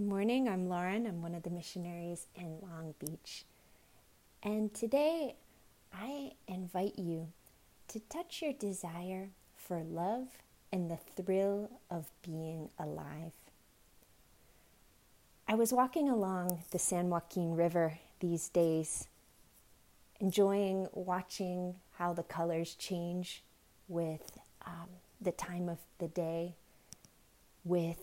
Good morning, I'm Lauren. I'm one of the missionaries in Long Beach. And today, I invite you to touch your desire for love and the thrill of being alive. I was walking along the San Joaquin River these days, enjoying watching how the colors change with the time of the day, with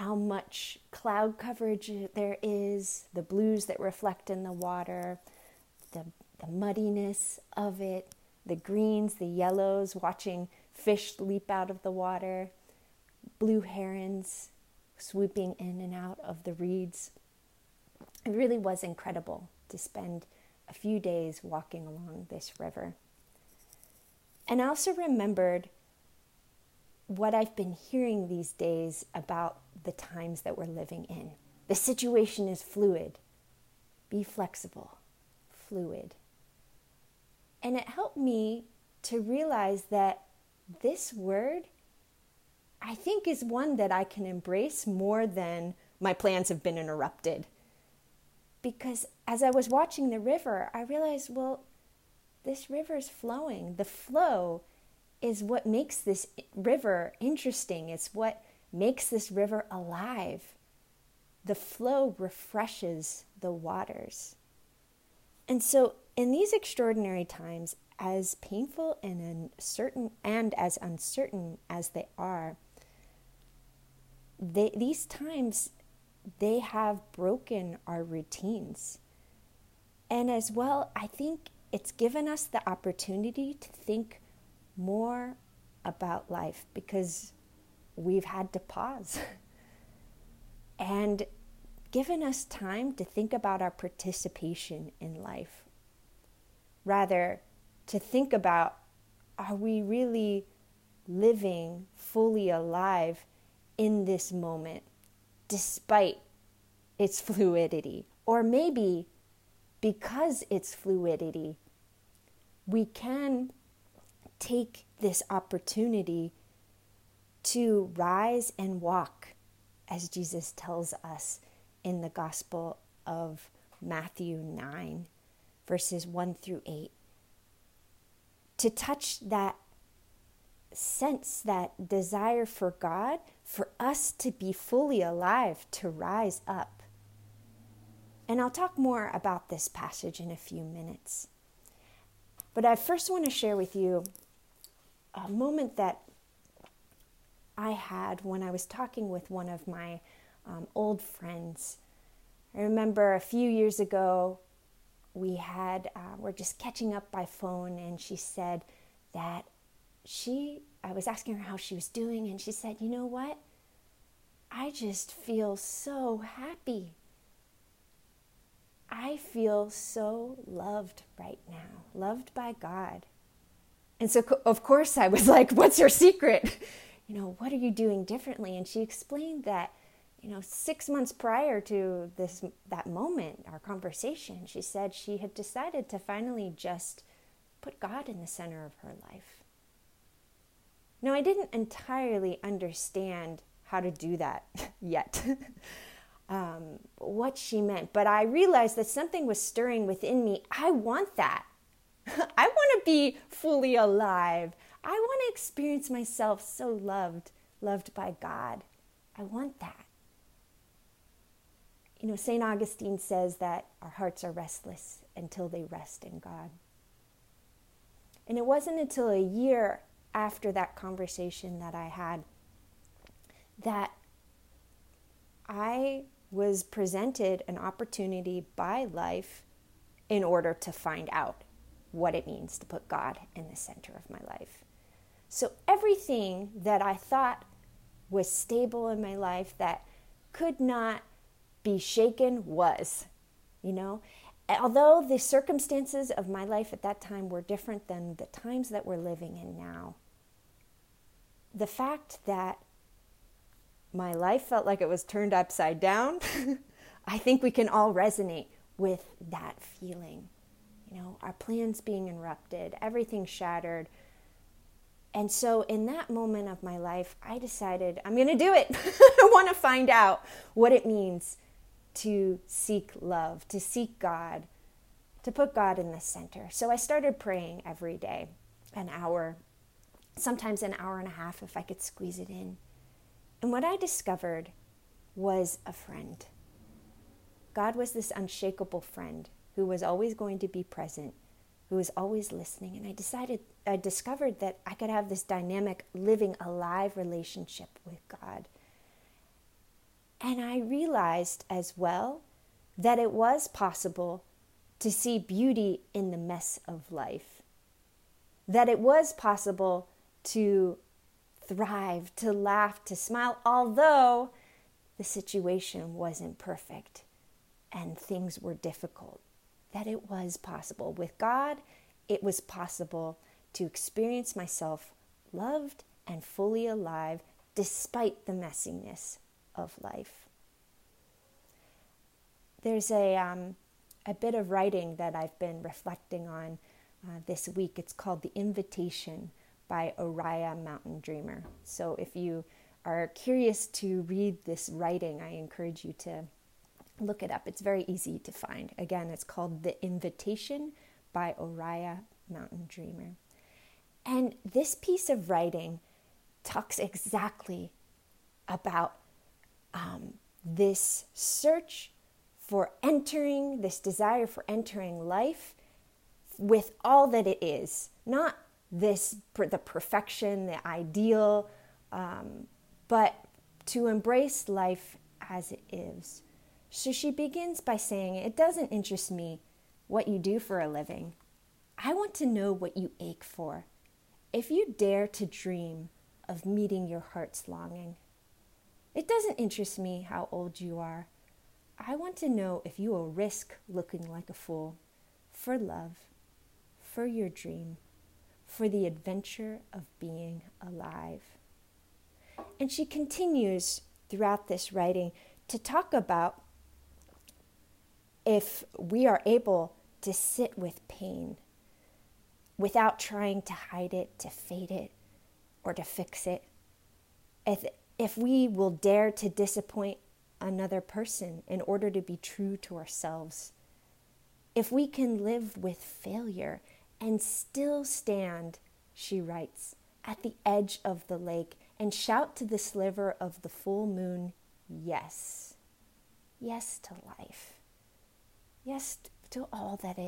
how much cloud coverage there is, the blues that reflect in the water, the muddiness of it, the greens, the yellows, watching fish leap out of the water, blue herons swooping in and out of the reeds. It really was incredible to spend a few days walking along this river. And I also remembered what I've been hearing these days about the times that we're living in. The situation is fluid. Be flexible, fluid. And it helped me to realize that this word, I think, is one that I can embrace more than my plans have been interrupted. Because as I was watching the river, I realized, well, this river's flowing. The flow is what makes this river interesting. It's what makes this river alive. The flow refreshes the waters. And so in these extraordinary times, as painful and uncertain as they are, these times have broken our routines. And as well, I think it's given us the opportunity to think more about life because we've had to pause and given us time to think about our participation in life. Rather, to think about, are we really living fully alive in this moment despite its fluidity? Or maybe because it's fluidity, we can take this opportunity to rise and walk, as Jesus tells us in the Gospel of Matthew 9, verses 1 through 8. To touch that sense, that desire for God, for us to be fully alive, to rise up. And I'll talk more about this passage in a few minutes. But I first want to share with you a moment that I had when I was talking with one of my old friends. I remember a few years ago, we're just catching up by phone, and she said that I was asking her how she was doing, and she said, you know what? I just feel so happy. I feel so loved right now, loved by God. And so, of course, I was like, what's your secret? What are you doing differently? And she explained that, 6 months prior to that moment, our conversation, she said she had decided to finally just put God in the center of her life. Now, I didn't entirely understand how to do that yet, what she meant, but I realized that something was stirring within me. I want that. I want to be fully alive. I want to experience myself so loved by God. I want that. St. Augustine says that our hearts are restless until they rest in God. And it wasn't until a year after that conversation that I had that I was presented an opportunity by life in order to find out what it means to put God in the center of my life. So everything that I thought was stable in my life that could not be shaken was, Although the circumstances of my life at that time were different than the times that we're living in now, the fact that my life felt like it was turned upside down, I think we can all resonate with that feeling. Our plans being interrupted, everything shattered, And so in that moment of my life, I decided I'm going to do it. I want to find out what it means to seek love, to seek God, to put God in the center. So I started praying every day, an hour, sometimes an hour and a half if I could squeeze it in. And what I discovered was a friend. God was this unshakable friend who was always going to be present, who was always listening. And I discovered that I could have this dynamic, living, alive relationship with God. And I realized as well that it was possible to see beauty in the mess of life, that it was possible to thrive, to laugh, to smile, although the situation wasn't perfect and things were difficult, that it was possible. With God, it was possible to experience myself loved and fully alive despite the messiness of life. There's a bit of writing that I've been reflecting on this week. It's called The Invitation by Oriah Mountain Dreamer. So if you are curious to read this writing, I encourage you to look it up. It's very easy to find. Again, it's called The Invitation by Oriah Mountain Dreamer. And this piece of writing talks exactly about this search for entering, this desire for entering life with all that it is. Not this, the perfection, the ideal, but to embrace life as it is. So she begins by saying, it doesn't interest me what you do for a living. I want to know what you ache for. If you dare to dream of meeting your heart's longing. It doesn't interest me how old you are. I want to know if you will risk looking like a fool for love, for your dream, for the adventure of being alive. And she continues throughout this writing to talk about if we are able to sit with pain without trying to hide it, to fade it, or to fix it. If we will dare to disappoint another person in order to be true to ourselves. If we can live with failure and still stand, she writes, at the edge of the lake and shout to the sliver of the full moon, yes. Yes to life. Yes to all that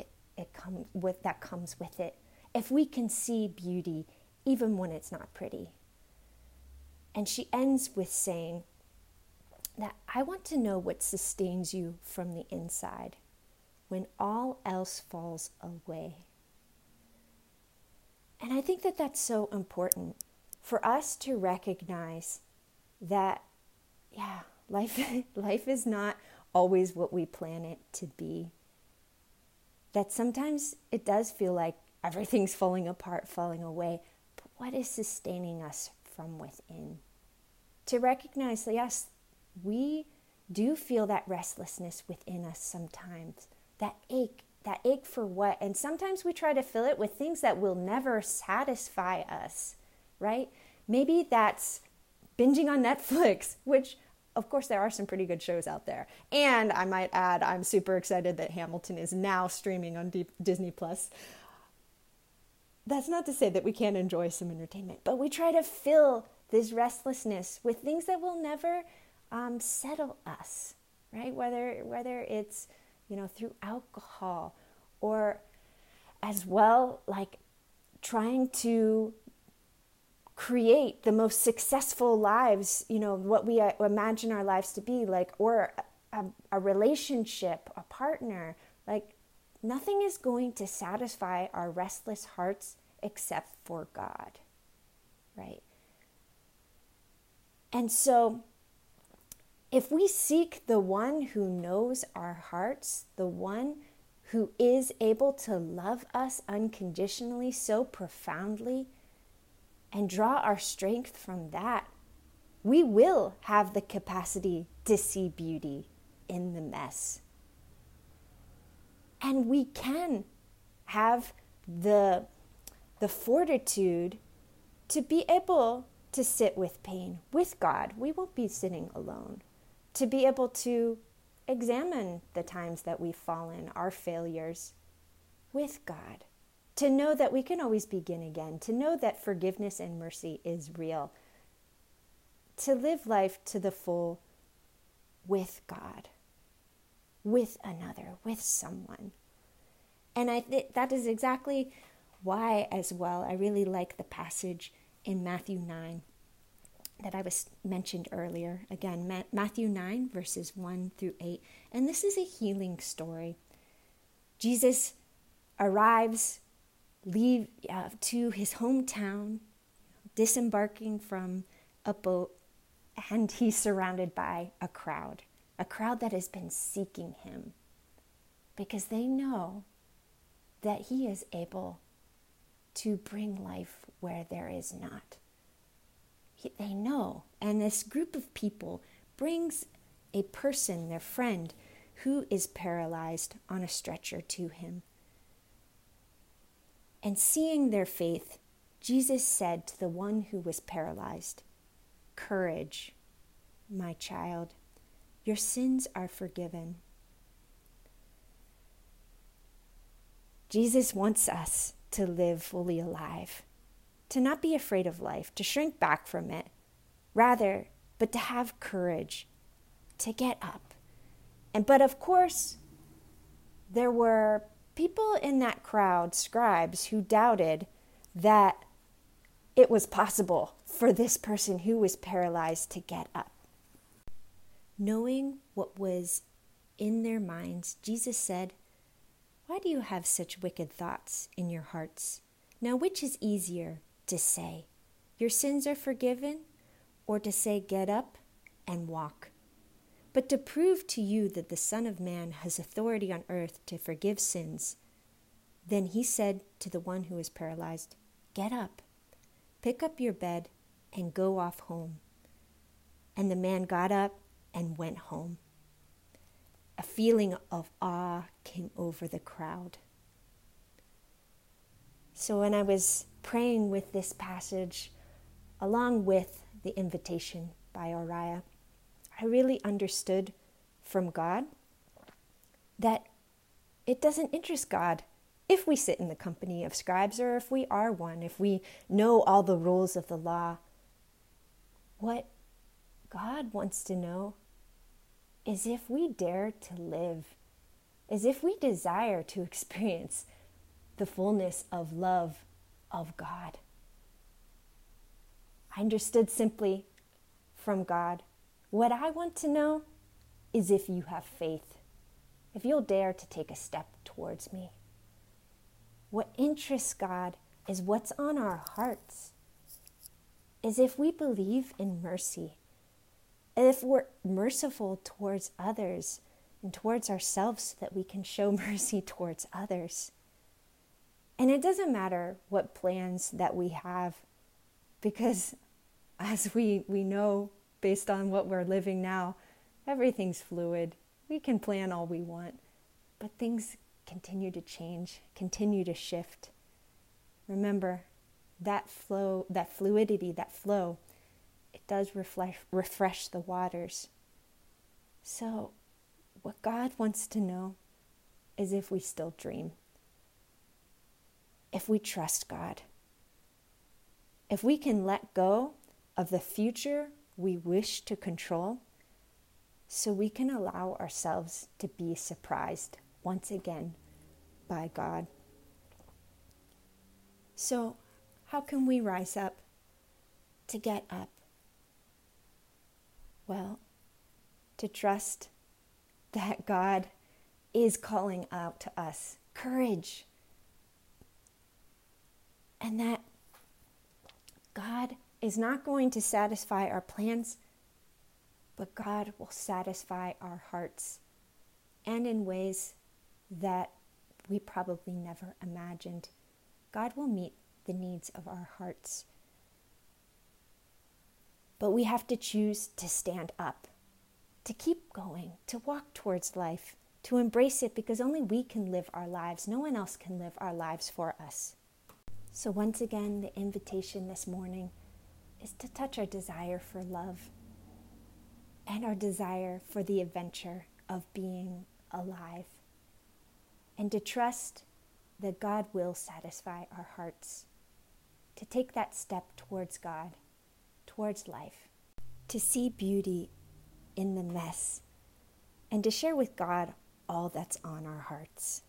comes with it. If we can see beauty, even when it's not pretty. And she ends with saying that I want to know what sustains you from the inside when all else falls away. And I think that that's so important for us to recognize that, yeah, life is not always what we plan it to be. That sometimes it does feel like everything's falling apart, falling away. But what is sustaining us from within? To recognize that, yes, we do feel that restlessness within us sometimes, that ache for what? And sometimes we try to fill it with things that will never satisfy us, right? Maybe that's binging on Netflix, which, of course, there are some pretty good shows out there. And I might add, I'm super excited that Hamilton is now streaming on Disney+. That's not to say that we can't enjoy some entertainment, but we try to fill this restlessness with things that will never settle us, right? Whether it's, through alcohol or as well, like trying to create the most successful lives, what we imagine our lives to be like, or a relationship, a partner, like nothing is going to satisfy our restless hearts except for God, right? And so if we seek the one who knows our hearts, the one who is able to love us unconditionally so profoundly and draw our strength from that, we will have the capacity to see beauty in the mess. And we can have the fortitude to be able to sit with pain, with God. We won't be sitting alone. To be able to examine the times that we've fallen, our failures, with God. To know that we can always begin again. To know that forgiveness and mercy is real. To live life to the full with God, with another, with someone. And I think that is exactly why, as well, I really like the passage in Matthew 9 that I was mentioned earlier. Again, Matthew 9, verses 1 through 8. And this is a healing story. Jesus arrives to his hometown, disembarking from a boat, and he's surrounded by a crowd that has been seeking him because they know that he is able to bring life where there is not. They know. And this group of people brings a person, their friend, who is paralyzed on a stretcher to him. And seeing their faith, Jesus said to the one who was paralyzed, "Courage, my child, your sins are forgiven." Jesus wants us to live fully alive, to not be afraid of life, to shrink back from it, rather, but to have courage, to get up. But of course, there were people in that crowd, scribes, who doubted that it was possible for this person who was paralyzed to get up. Knowing what was in their minds, Jesus said, "Why do you have such wicked thoughts in your hearts? Now, which is easier to say, 'Your sins are forgiven,' or to say, 'Get up and walk'? But to prove to you that the Son of Man has authority on earth to forgive sins." Then he said to the one who was paralyzed, "Get up, pick up your bed, and go off home." And the man got up and went home. A feeling of awe came over the crowd. So when I was praying with this passage, along with The Invitation by Oriah, I really understood from God that it doesn't interest God if we sit in the company of scribes or if we are one, if we know all the rules of the law. What God wants to know is if we dare to live, is if we desire to experience the fullness of love of God. I understood simply from God, what I want to know is if you have faith, if you'll dare to take a step towards me. What interests God is what's on our hearts, is if we believe in mercy. And if we're merciful towards others and towards ourselves so that we can show mercy towards others. And it doesn't matter what plans that we have, because as we know, based on what we're living now, everything's fluid. We can plan all we want, but things continue to change, continue to shift. Remember, that flow, it does refresh the waters. So what God wants to know is if we still dream, if we trust God, if we can let go of the future we wish to control so we can allow ourselves to be surprised once again by God. So how can we rise up to get up? Well, to trust that God is calling out to us courage, and that God is not going to satisfy our plans, but God will satisfy our hearts, and in ways that we probably never imagined. God will meet the needs of our hearts. But we have to choose to stand up, to keep going, to walk towards life, to embrace it, because only we can live our lives. No one else can live our lives for us. So once again, the invitation this morning is to touch our desire for love and our desire for the adventure of being alive, and to trust that God will satisfy our hearts, to take that step towards God, towards life, to see beauty in the mess, and to share with God all that's on our hearts.